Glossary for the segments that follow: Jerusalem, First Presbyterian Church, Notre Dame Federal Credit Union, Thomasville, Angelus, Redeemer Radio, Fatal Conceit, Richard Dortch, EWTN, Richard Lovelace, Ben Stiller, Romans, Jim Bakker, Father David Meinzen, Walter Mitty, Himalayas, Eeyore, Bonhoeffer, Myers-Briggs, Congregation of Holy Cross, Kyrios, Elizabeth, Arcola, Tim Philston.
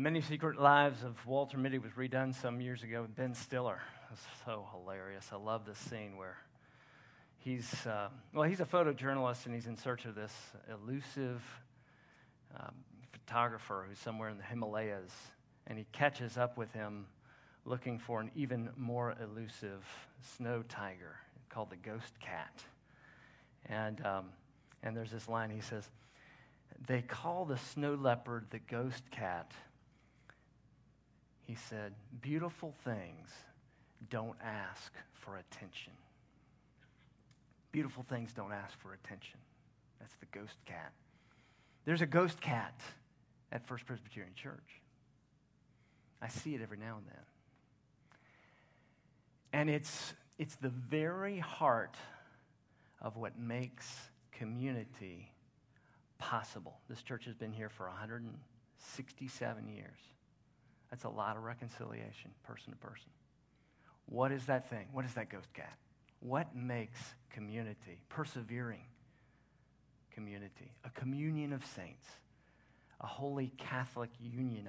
The Many Secret Lives of Walter Mitty was redone some years ago with Ben Stiller. It's so hilarious. I love this scene where he's, he's a photojournalist, and he's in search of this elusive photographer who's somewhere in the Himalayas, and he catches up with him looking for an even more elusive snow tiger called the ghost cat. And there's this line, he says, "They call the snow leopard the ghost cat." He said, "Beautiful things don't ask for attention." Beautiful things don't ask for attention. That's the ghost cat. There's a ghost cat at First Presbyterian Church. I see it every now and then. And it's the very heart of what makes community possible. This church has been here for 167 years. That's a lot of reconciliation, person to person. What is that thing? What is that ghost cat? What makes community, persevering community, a communion of saints, a holy Catholic union,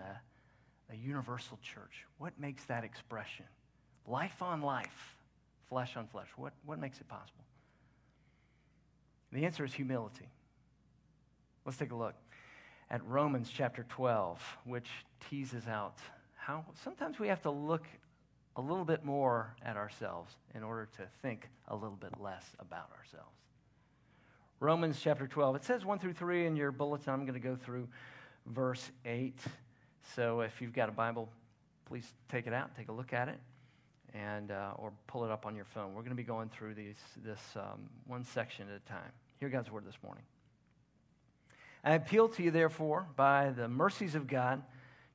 a universal church? What makes that expression? Life on life, flesh on flesh. What makes it possible? The answer is humility. Let's take a look at Romans chapter 12, which teases out how sometimes we have to look a little bit more at ourselves in order to think a little bit less about ourselves. Romans chapter 12, it says 1 through 3 in your bulletin. I'm going to go through verse 8. So if you've got a Bible, please take it out, take a look at it, and or pull it up on your phone. We're going to be going through this one section at a time. Hear God's word this morning. "I appeal to you, therefore, by the mercies of God,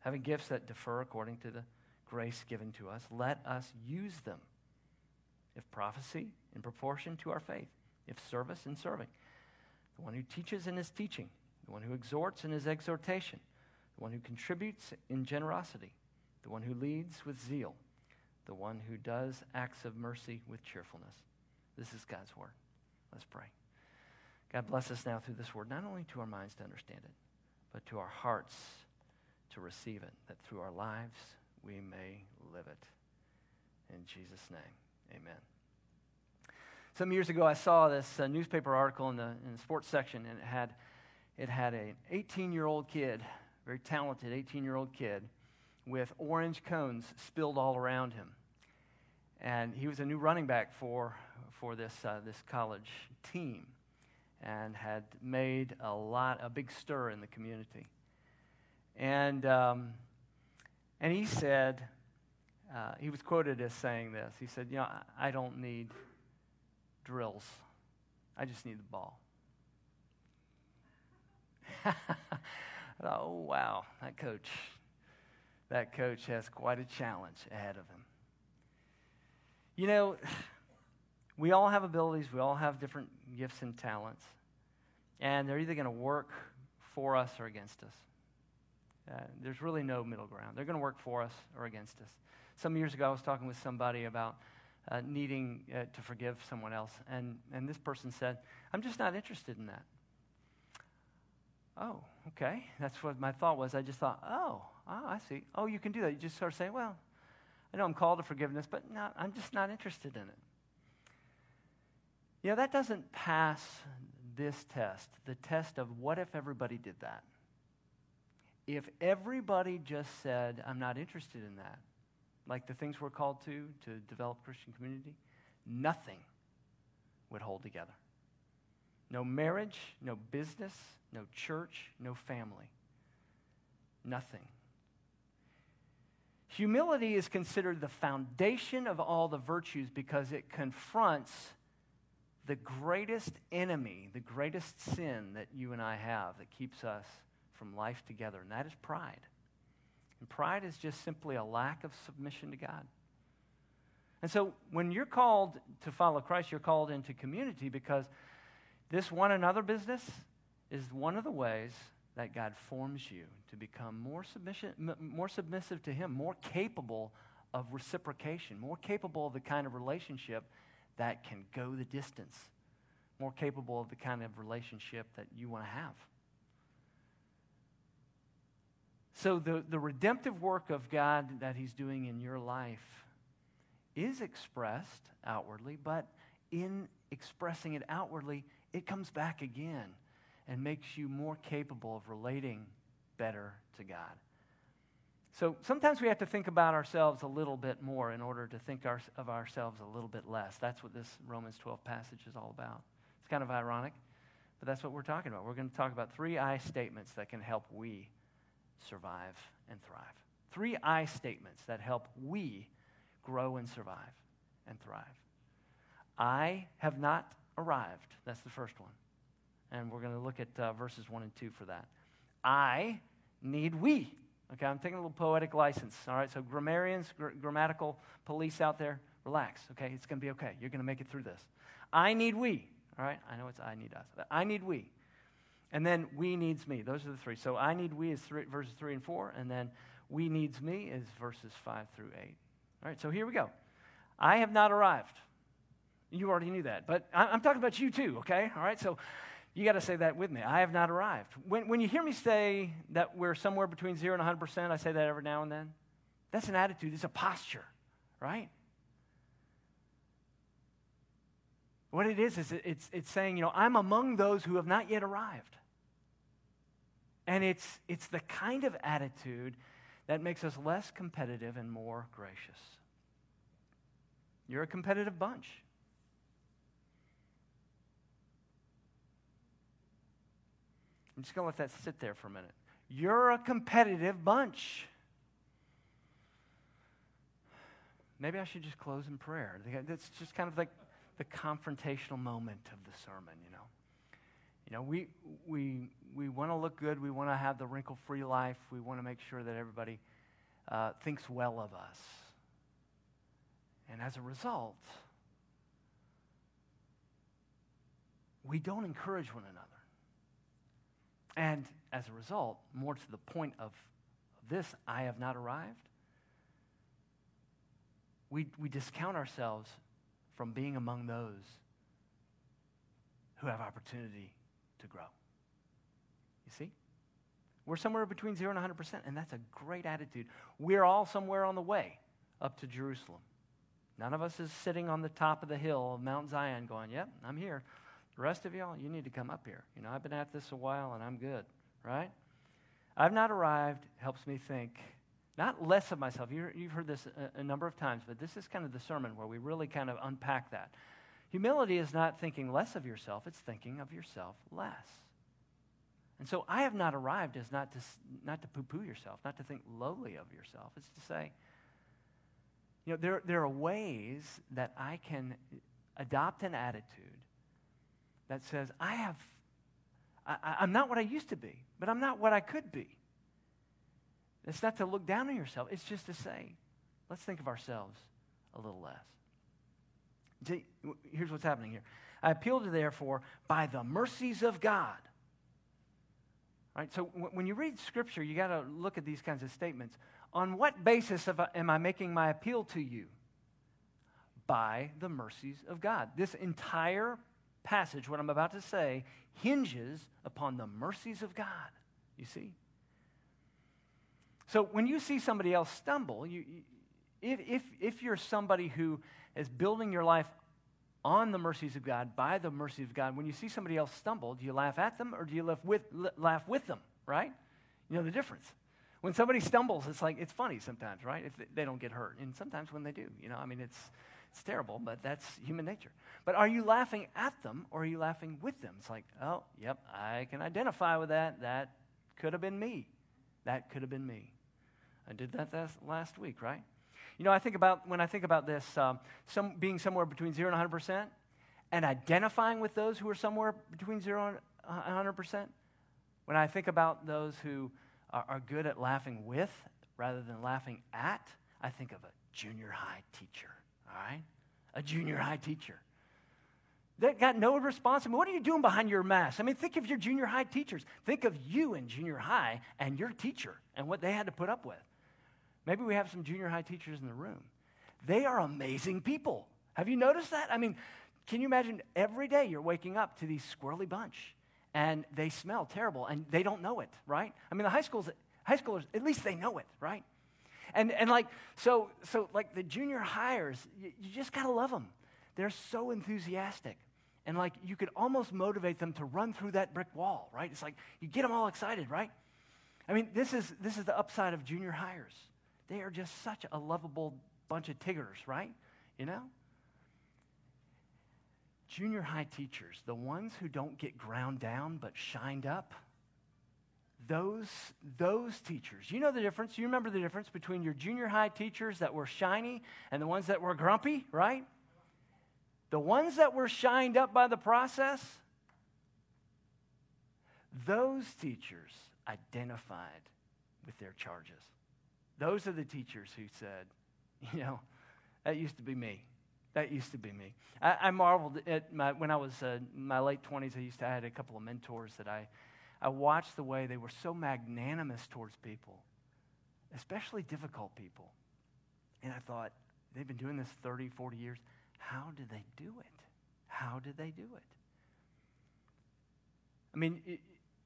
Having gifts that differ according to the grace given to us, let us use them. If prophecy, in proportion to our faith; if service, in serving; the one who teaches in his teaching; the one who exhorts in his exhortation; the one who contributes in generosity; the one who leads with zeal; the one who does acts of mercy with cheerfulness." This is God's word. Let's pray. God, bless us now through this word, not only to our minds to understand it, but to our hearts to receive it, that through our lives we may live it. In Jesus' name, amen. Some years ago, I saw this newspaper article in the sports section, and it had an 18-year-old kid, very talented 18-year-old kid, with orange cones spilled all around him. And he was a new running back for this college team, and had made a big stir in the community. And he said, he was quoted as saying this. He said, "You know, I don't need drills. I just need the ball." I thought, oh, wow, that coach has quite a challenge ahead of him. You know, we all have abilities. We all have different gifts and talents. And they're either going to work for us or against us. There's really no middle ground. They're going to work for us or against us. Some years ago, I was talking with somebody about needing to forgive someone else. And this person said, "I'm just not interested in that." Oh, okay. That's what my thought was. I just thought, oh, I see. Oh, you can do that. You just sort of say, "Well, I know I'm called to forgiveness, but no, I'm just not interested in it." Yeah, that doesn't pass this test, the test of what if everybody did that. If everybody just said, "I'm not interested in that," like the things we're called to develop Christian community, nothing would hold together. No marriage, no business, no church, no family. Nothing. Humility is considered the foundation of all the virtues because it confronts the greatest enemy, the greatest sin that you and I have that keeps us from life together, and that is pride. And pride is just simply a lack of submission to God. And so when you're called to follow Christ, you're called into community because this one another business is one of the ways that God forms you to become more submissive to Him, more capable of reciprocation, more capable of the kind of relationship that can go the distance, more capable of the kind of relationship that you want to have. So the redemptive work of God that He's doing in your life is expressed outwardly, but in expressing it outwardly, it comes back again and makes you more capable of relating better to God. So sometimes we have to think about ourselves a little bit more in order to think of ourselves a little bit less. That's what this Romans 12 passage is all about. It's kind of ironic, but that's what we're talking about. We're going to talk about three I statements that can help we survive and thrive. Three I statements that help we grow and survive and thrive. I have not arrived. That's the first one. And we're going to look at verses 1 and 2 for that. I need we. Okay, I'm taking a little poetic license. All right, so grammarians, grammatical police out there, relax. Okay, it's going to be okay. You're going to make it through this. I need we. All right, I know it's I need us. But I need we. And then we needs me. Those are the three. So I need we is verses 3 and 4. And then we needs me is verses 5 through 8. All right, so here we go. I have not arrived. You already knew that. But I'm talking about you too, okay? All right, so you got to say that with me. I have not arrived. When you hear me say that we're somewhere between 0 and 100%, I say that every now and then. That's an attitude. It's a posture, right? What it is it's saying, you know, I'm among those who have not yet arrived. And it's the kind of attitude that makes us less competitive and more gracious. You're a competitive bunch. I'm just going to let that sit there for a minute. You're a competitive bunch. Maybe I should just close in prayer. That's just kind of like the confrontational moment of the sermon, you know. You know, we want to look good. We want to have the wrinkle-free life. We want to make sure that everybody thinks well of us. And as a result, we don't encourage one another. And as a result, more to the point of this, I have not arrived, we discount ourselves from being among those who have opportunity to grow. You see? We're somewhere between 0 and 100%, and that's a great attitude. We're all somewhere on the way up to Jerusalem. None of us is sitting on the top of the hill of Mount Zion going, yep, I'm here. The rest of y'all, you need to come up here. You know, I've been at this a while and I'm good, right? I've not arrived helps me think, not less of myself. You've heard this a number of times, but this is kind of the sermon where we really kind of unpack that. Humility is not thinking less of yourself, it's thinking of yourself less. And so I have not arrived is not to poo-poo yourself, not to think lowly of yourself. It's to say, you know, there are ways that I can adopt an attitude that says, I'm not what I used to be, but I'm not what I could be. It's not to look down on yourself. It's just to say, let's think of ourselves a little less. See, here's what's happening here. I appeal to therefore by the mercies of God. All right, so when you read Scripture, you got to look at these kinds of statements. On what basis am I making my appeal to you? By the mercies of God. This entire passage, what I'm about to say, hinges upon the mercies of God, you see? So when you see somebody else stumble, if you're somebody who is building your life on the mercies of God, by the mercy of God, when you see somebody else stumble, do you laugh at them or do you laugh with them, right? You know the difference. When somebody stumbles, it's like, it's funny sometimes, right? If they don't get hurt. And sometimes when they do, you know, I mean, it's terrible, but that's human nature. But are you laughing at them or are you laughing with them? It's like, oh, yep, I can identify with that. That could have been me. That could have been me. I did that last week, right? You know, when I think about this, being somewhere between 0 and 100% and identifying with those who are somewhere between 0 and 100%, when I think about those who are good at laughing with rather than laughing at, I think of a junior high teacher, all right? A junior high teacher. That got no response. I mean, what are you doing behind your mask? I mean, think of your junior high teachers. Think of you in junior high and your teacher and what they had to put up with. Maybe we have some junior high teachers in the room. They are amazing people. Have you noticed that? I mean, can you imagine every day you're waking up to these squirrely bunch and they smell terrible and they don't know it, right? I mean, the high schoolers, at least they know it, right? And like, so like the junior hires, you just gotta love them. They're so enthusiastic. And like, you could almost motivate them to run through that brick wall, right? It's like, you get them all excited, right? I mean, this is the upside of junior hires. They are just such a lovable bunch of tiggers, right? You know? Junior high teachers, the ones who don't get ground down but shined up, those teachers. You know the difference? You remember the difference between your junior high teachers that were shiny and the ones that were grumpy, right? The ones that were shined up by the process, those teachers identified with their charges. Those are the teachers who said, you know, that used to be me. That used to be me. I marveled at when I was in my late 20s, I had a couple of mentors that I watched the way they were so magnanimous towards people, especially difficult people. And I thought, they've been doing this 30, 40 years. How do they do it? How do they do it? I mean,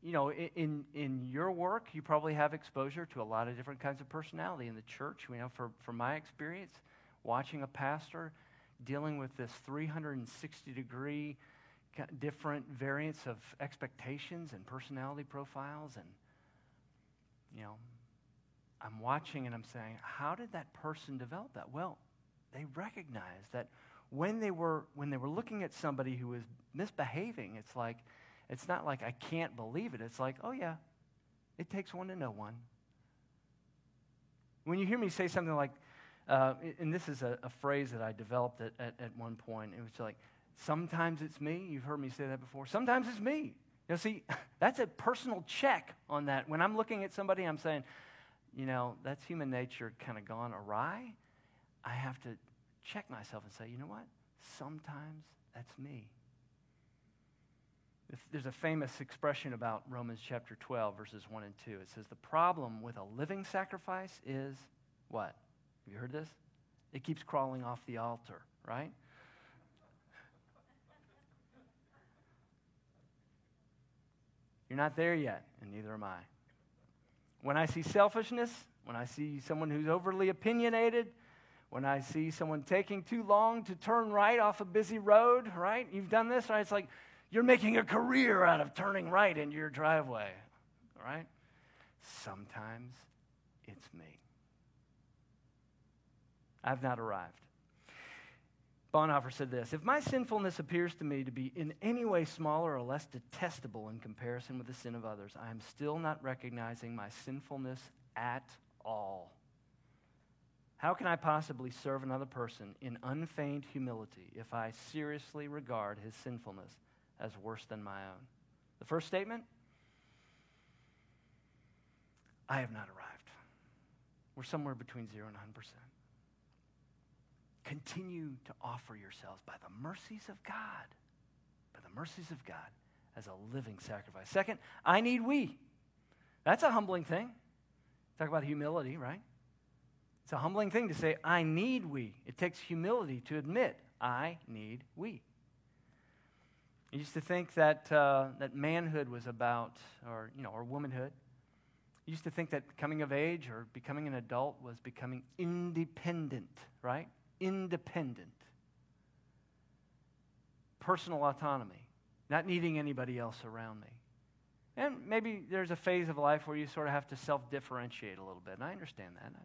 you know, in your work, you probably have exposure to a lot of different kinds of personality. In the church, you know, from my experience, watching a pastor dealing with this 360-degree different variants of expectations and personality profiles, and, you know, I'm watching and I'm saying, how did that person develop that? Well, they recognized that when they were looking at somebody who was misbehaving, it's like, it's not like I can't believe it. It's like, oh, yeah, it takes one to know one. When you hear me say something like, and this is a phrase that I developed at one point. It was like, sometimes it's me. You've heard me say that before. Sometimes it's me. You know, see, that's a personal check on that. When I'm looking at somebody, I'm saying, you know, that's human nature kind of gone awry. I have to check myself and say, you know what? Sometimes that's me. There's a famous expression about Romans chapter 12, verses 1 and 2. It says, the problem with a living sacrifice is what? Have you heard this? It keeps crawling off the altar, right? You're not there yet, and neither am I. When I see selfishness, when I see someone who's overly opinionated, when I see someone taking too long to turn right off a busy road, right? You've done this, right? It's like, you're making a career out of turning right into your driveway, all right? Sometimes it's me. I've not arrived. Bonhoeffer said this, if my sinfulness appears to me to be in any way smaller or less detestable in comparison with the sin of others, I am still not recognizing my sinfulness at all. How can I possibly serve another person in unfeigned humility if I seriously regard his sinfulness as worse than my own? The first statement, I have not arrived. We're somewhere between 0 and 100%. Continue to offer yourselves by the mercies of God, as a living sacrifice. Second, I need we. That's a humbling thing. Talk about humility, right? It's a humbling thing to say, I need we. It takes humility to admit, I need we. I used to think that that manhood was about, or you know, or womanhood. I used to think that coming of age or becoming an adult was becoming independent, right? Independent. Personal autonomy, not needing anybody else around me. And maybe there's a phase of life where you sort of have to self-differentiate a little bit, and I understand that. I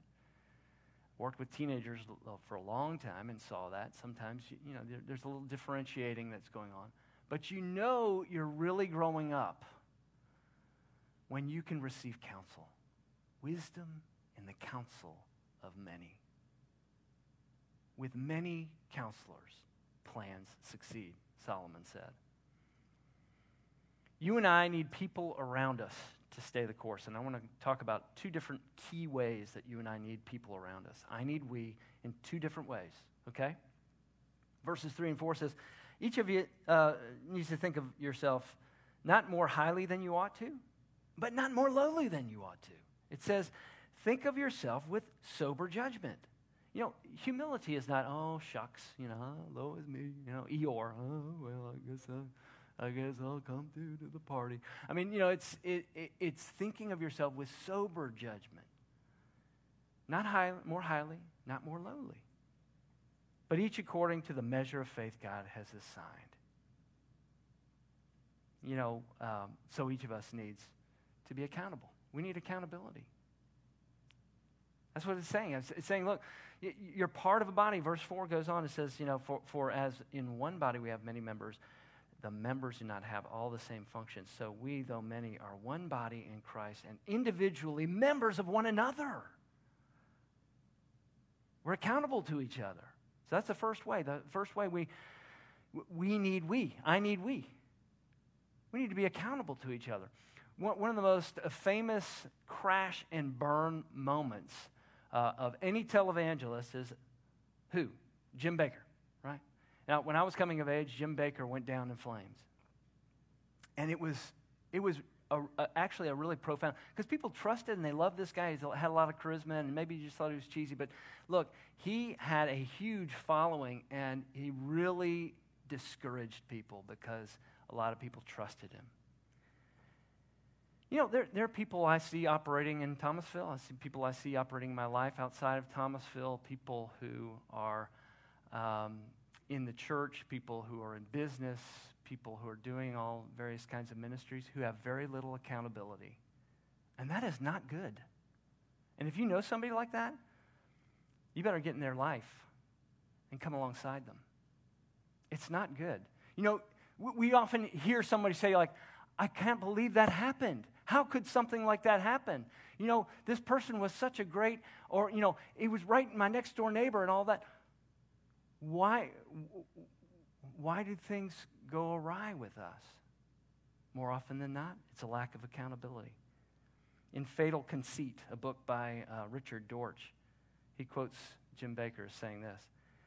worked with teenagers for a long time and saw that. Sometimes, you know, there's a little differentiating that's going on. But you know you're really growing up when you can receive counsel. Wisdom in the counsel of many. With many counselors, plans succeed, Solomon said. You and I need people around us to stay the course, and I want to talk about two different key ways that you and I need people around us. I need we in two different ways, okay? Verses 3 and 4 says, each of you needs to think of yourself not more highly than you ought to, but not more lowly than you ought to. It says, think of yourself with sober judgment. You know, humility is not, oh, shucks, you know, low is me, you know, Eeyore, oh, well, I guess I'll come through to the party. I mean, you know, it's thinking of yourself with sober judgment. Not high, more highly, not more lowly. But each according to the measure of faith God has assigned. You know, so each of us needs to be accountable. We need accountability. That's what it's saying. It's saying, look, you're part of a body. Verse 4 goes on. It says, you know, for as in one body we have many members, the members do not have all the same functions. So we, though many, are one body in Christ and individually members of one another. We're accountable to each other. So that's the first way. The first way we need to be accountable to each other. One of the most famous crash and burn moments of any televangelist is who? Jim Bakker, right? Now, when I was coming of age, Jim Bakker went down in flames. And it was actually a really profound, because people trusted and they loved this guy. He had a lot of charisma, and maybe you just thought he was cheesy. But look, he had a huge following, and he really discouraged people because a lot of people trusted him. You know, there are people I see operating in Thomasville. I see people I see operating in my life outside of Thomasville, people who are in the church, people who are in business, people who are doing all various kinds of ministries who have very little accountability. And that is not good. And if you know somebody like that, you better get in their life and come alongside them. It's not good. You know, we often hear somebody say, like, I can't believe that happened. How could something like that happen? You know, this person was such a great, or, you know, it was right my next door neighbor and all that. Why do things go awry with us? More often than not, it's a lack of accountability. In Fatal Conceit, a book by Richard Dortch, he quotes Jim Bakker as saying this,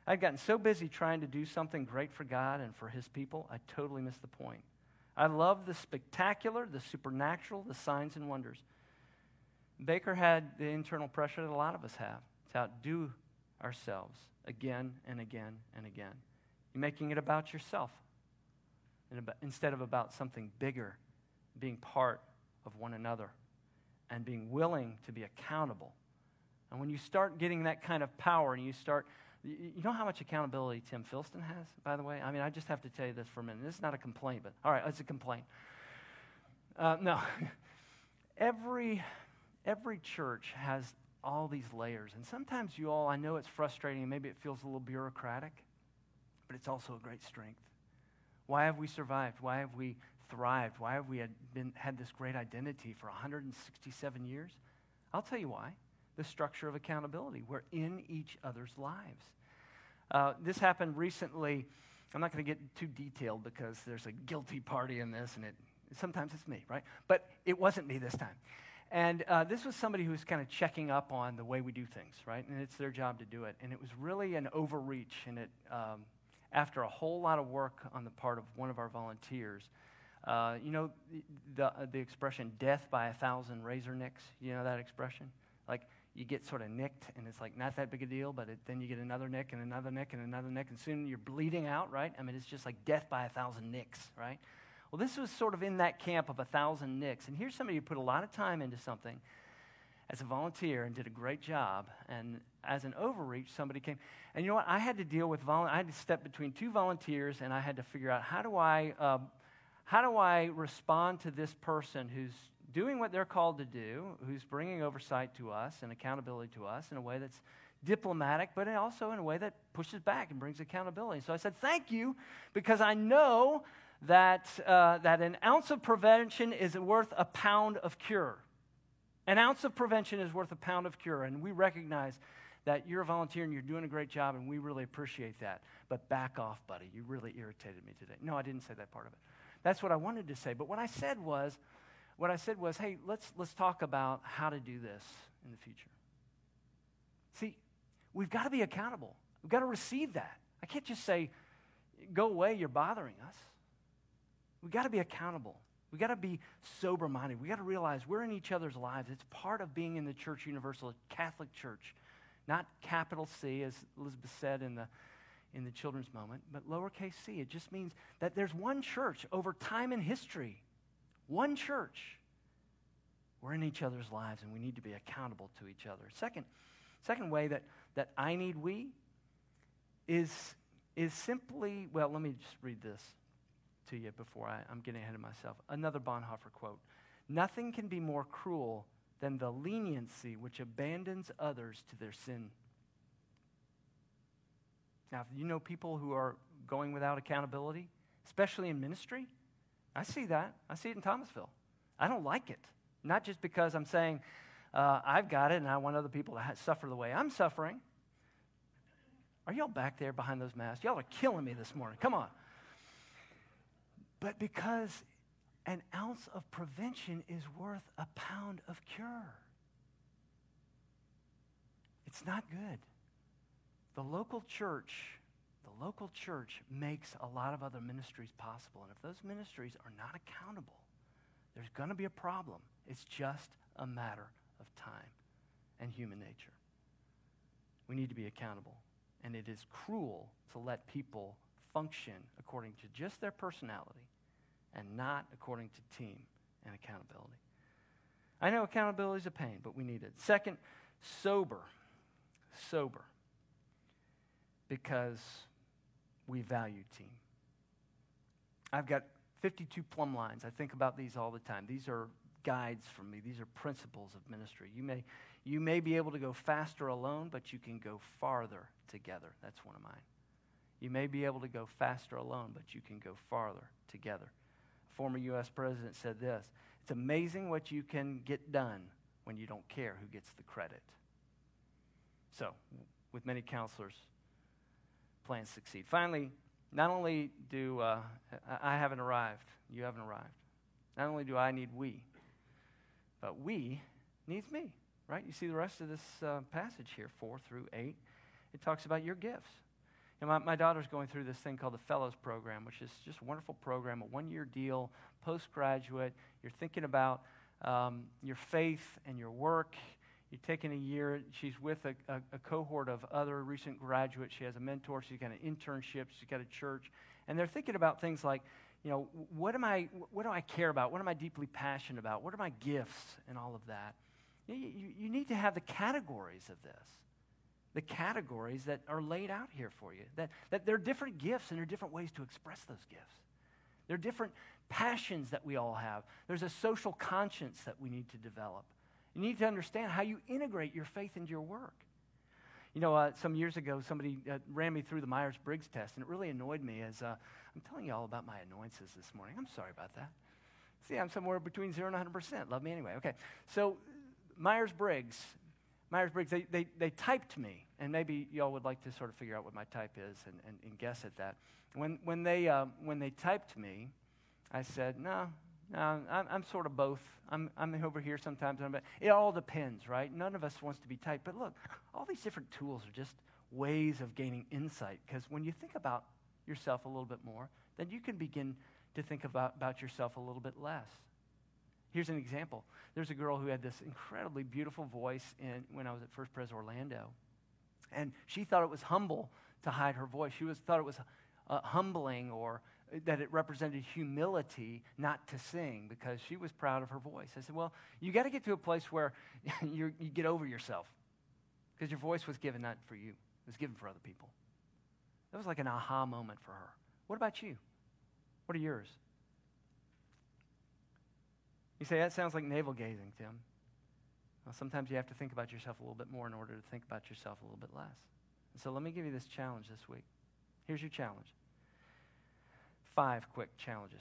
I've gotten so busy trying to do something great for God and for his people, I totally missed the point. I love the spectacular, the supernatural, the signs and wonders. Bakker had the internal pressure that a lot of us have to outdo ourselves again and again and again. You're making it about yourself instead of about something bigger, being part of one another and being willing to be accountable. And when you start getting that kind of power and you know how much accountability Tim Philston has, by the way? I mean, I just have to tell you this for a minute. This is not a complaint, but all right, it's a complaint. No. Every church has all these layers, and sometimes I know it's frustrating, and maybe it feels a little bureaucratic, but it's also a great strength. Why have we survived? Why have we thrived? Why have we had this great identity for 167 years? I'll tell you why. The structure of accountability. We're in each other's lives. This happened recently. I'm not going to get too detailed because there's a guilty party in this, and sometimes it's me, right? But it wasn't me this time. And this was somebody who was kind of checking up on the way we do things, right? And it's their job to do it. And it was really an overreach, and it after a whole lot of work on the part of one of our volunteers. You know the expression "death by 1,000 razor nicks." You know that expression, like. You get sort of nicked, and it's like not that big a deal, but then you get another nick and another nick and another nick, and soon you're bleeding out, right? I mean, it's just like death by 1,000 nicks, right? Well, this was sort of in that camp of 1,000 nicks, and here's somebody who put a lot of time into something as a volunteer and did a great job, and as an overreach, somebody came. And you know what? I had to step between two volunteers, and I had to figure out, how do I how do I respond to this person who's doing what they're called to do, who's bringing oversight to us and accountability to us in a way that's diplomatic, but also in a way that pushes back and brings accountability. So I said, thank you, because I know that that an ounce of prevention is worth a pound of cure. An ounce of prevention is worth a pound of cure, and we recognize that you're a volunteer and you're doing a great job, and we really appreciate that. But back off, buddy. You really irritated me today. No, I didn't say that part of it. That's what I wanted to say. But what I said was, hey, let's talk about how to do this in the future. See, we've got to be accountable. We've got to receive that. I can't just say, go away, you're bothering us. We've got to be accountable. We've got to be sober-minded. We've got to realize we're in each other's lives. It's part of being in the Church Universal, a Catholic Church, not capital C, as Elizabeth said in the children's moment, but lowercase c. It just means that there's one church over time in history, one church. We're in each other's lives, and we need to be accountable to each other. Second way that I need we is simply, well, let me just read this to you before I'm getting ahead of myself. Another Bonhoeffer quote. Nothing can be more cruel than the leniency which abandons others to their sin. Now, if you know people who are going without accountability, especially in ministry, I see that. I see it in Thomasville. I don't like it. Not just because I'm saying, I've got it, and I want other people to suffer the way I'm suffering. Are y'all back there behind those masks? Y'all are killing me this morning. Come on. But because an ounce of prevention is worth a pound of cure. It's not good. The local church makes a lot of other ministries possible. And if those ministries are not accountable, there's going to be a problem. It's just a matter of time and human nature. We need to be accountable. And it is cruel to let people function according to just their personality and not according to team and accountability. I know accountability is a pain, but we need it. Second, sober. Sober. Because we value team. I've got 52 plumb lines. I think about these all the time. These are guides for me. These are principles of ministry. You may be able to go faster alone, but you can go farther together. That's one of mine. You may be able to go faster alone, but you can go farther together. A former U.S. president said this, it's amazing what you can get done when you don't care who gets the credit. So, with many counselors, plans succeed. Finally, not only do I haven't arrived, you haven't arrived. Not only do I need we, but we needs me, right? You see the rest of this passage here, 4 through 8. It talks about your gifts. And my daughter's going through this thing called the Fellows Program, which is just a wonderful program, a one-year deal, postgraduate. You're thinking about your faith and your work. You're taking a year. She's with a cohort of other recent graduates. She has a mentor. She's got an internship. She's got a church. And they're thinking about things like, you know, what do I care about? What am I deeply passionate about? What are my gifts and all of that? You need to have the categories of this, the categories that are laid out here for you, that there are different gifts and there are different ways to express those gifts. There are different passions that we all have. There's a social conscience that we need to develop. You need to understand how you integrate your faith into your work. You know, some years ago, somebody ran me through the Myers-Briggs test, and it really annoyed me as I'm telling you all about my annoyances this morning. I'm sorry about that. See, I'm somewhere between 0 and 100%. Love me anyway. Okay, so Myers-Briggs, they typed me, and maybe y'all would like to sort of figure out what my type is and guess at that. When they typed me, I said, no, I'm sort of both. I'm over here sometimes. It all depends, right? None of us wants to be typed. But look, all these different tools are just ways of gaining insight, because when you think about yourself a little bit more, then you can begin to think about yourself a little bit less. Here's an example. There's a girl who had this incredibly beautiful voice when I was at First Pres Orlando, and she thought it was humble to hide her voice. She thought it was humbling, or that it represented humility not to sing because she was proud of her voice. I said, well, you got to get to a place where you get over yourself, because your voice was given not for you. It was given for other people. That was like an aha moment for her. What about you? What are yours? You say, that sounds like navel gazing, Tim. Well, sometimes you have to think about yourself a little bit more in order to think about yourself a little bit less. And so let me give you this challenge this week. Here's your challenge. 5 quick challenges.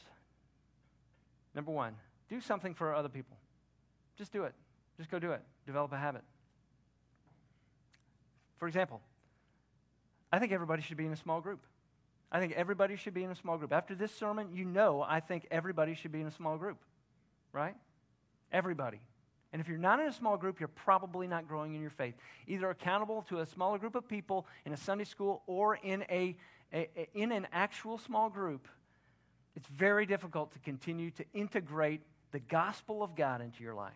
Number 1, do something for other people. Just do it. Just go do it. Develop a habit. For example, I think everybody should be in a small group. I think everybody should be in a small group. After this sermon, you know I think everybody should be in a small group, right? Everybody. And if you're not in a small group, you're probably not growing in your faith. Either accountable to a smaller group of people in a Sunday school or in an actual small group, it's very difficult to continue to integrate the gospel of God into your life.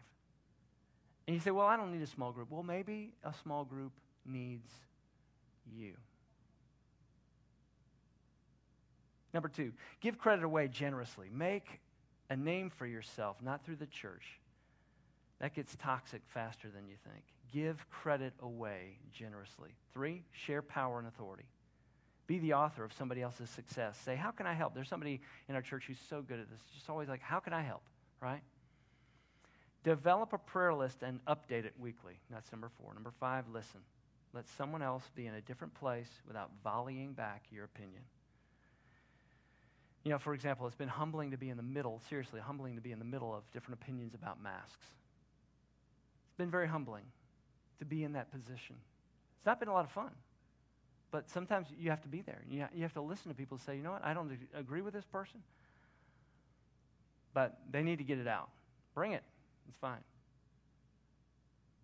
And you say, well, I don't need a small group. Well, maybe a small group needs you. Number 2, give credit away generously. Make a name for yourself, not through the church. That gets toxic faster than you think. Give credit away generously. 3, share power and authority. Be the author of somebody else's success. Say, how can I help? There's somebody in our church who's so good at this. Just always like, how can I help, right? Develop a prayer list and update it weekly. That's number 4. Number 5, listen. Let someone else be in a different place without volleying back your opinion. You know, for example, it's been humbling to be in the middle, seriously, humbling to be in the middle of different opinions about masks. It's been very humbling to be in that position. It's not been a lot of fun, but sometimes you have to be there. You have to listen to people and say, you know what, I don't agree with this person, but they need to get it out. Bring it. It's fine.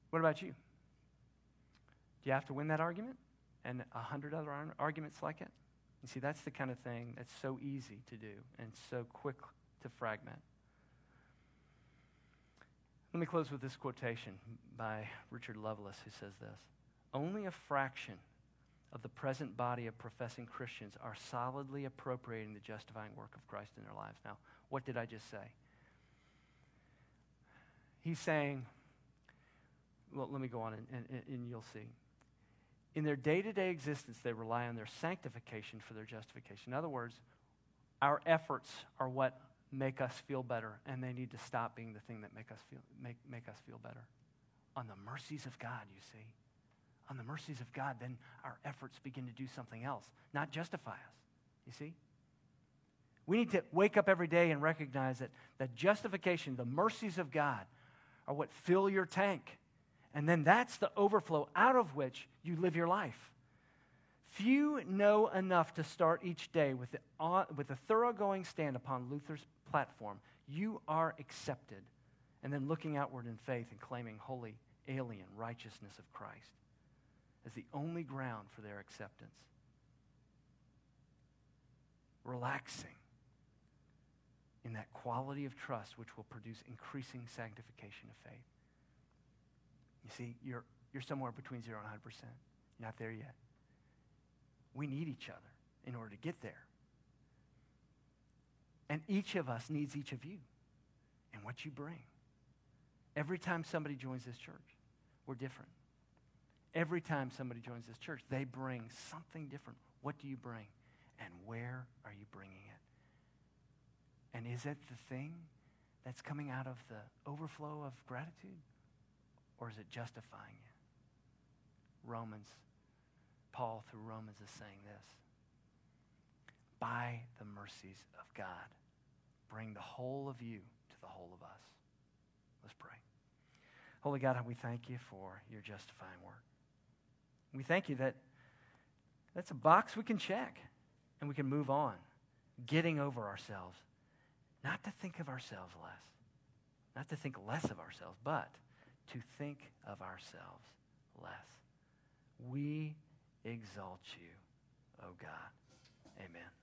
What about you? Do you have to win that argument and 100 other arguments like it? You see, that's the kind of thing that's so easy to do and so quick to fragment. Let me close with this quotation by Richard Lovelace, who says this: only a fraction of the present body of professing Christians are solidly appropriating the justifying work of Christ in their lives. Now, what did I just say? He's saying, well, let me go on and you'll see. In their day-to-day existence, they rely on their sanctification for their justification. In other words, our efforts are what make us feel better, and they need to stop being the thing that make us feel better. On the mercies of God, you see. On the mercies of God, then our efforts begin to do something else, not justify us, you see. We need to wake up every day and recognize that justification, the mercies of God, are what fill your tank. And then that's the overflow out of which you live your life. Few know enough to start each day with a thoroughgoing stand upon Luther's platform. You are accepted. And then looking outward in faith and claiming holy alien righteousness of Christ as the only ground for their acceptance. Relaxing in that quality of trust which will produce increasing sanctification of faith. You see, you're somewhere between 0 and 100%. You're not there yet. We need each other in order to get there. And each of us needs each of you and what you bring. Every time somebody joins this church, we're different. Every time somebody joins this church, they bring something different. What do you bring? And where are you bringing it? And is it the thing that's coming out of the overflow of gratitude? Or is it justifying you? Paul through Romans is saying this. By the mercies of God, bring the whole of you to the whole of us. Let's pray. Holy God, we thank you for your justifying work. We thank you that that's a box we can check and we can move on, getting over ourselves, not to think of ourselves less, not to think less of ourselves, but to think of ourselves less. We exalt you, O God. Amen.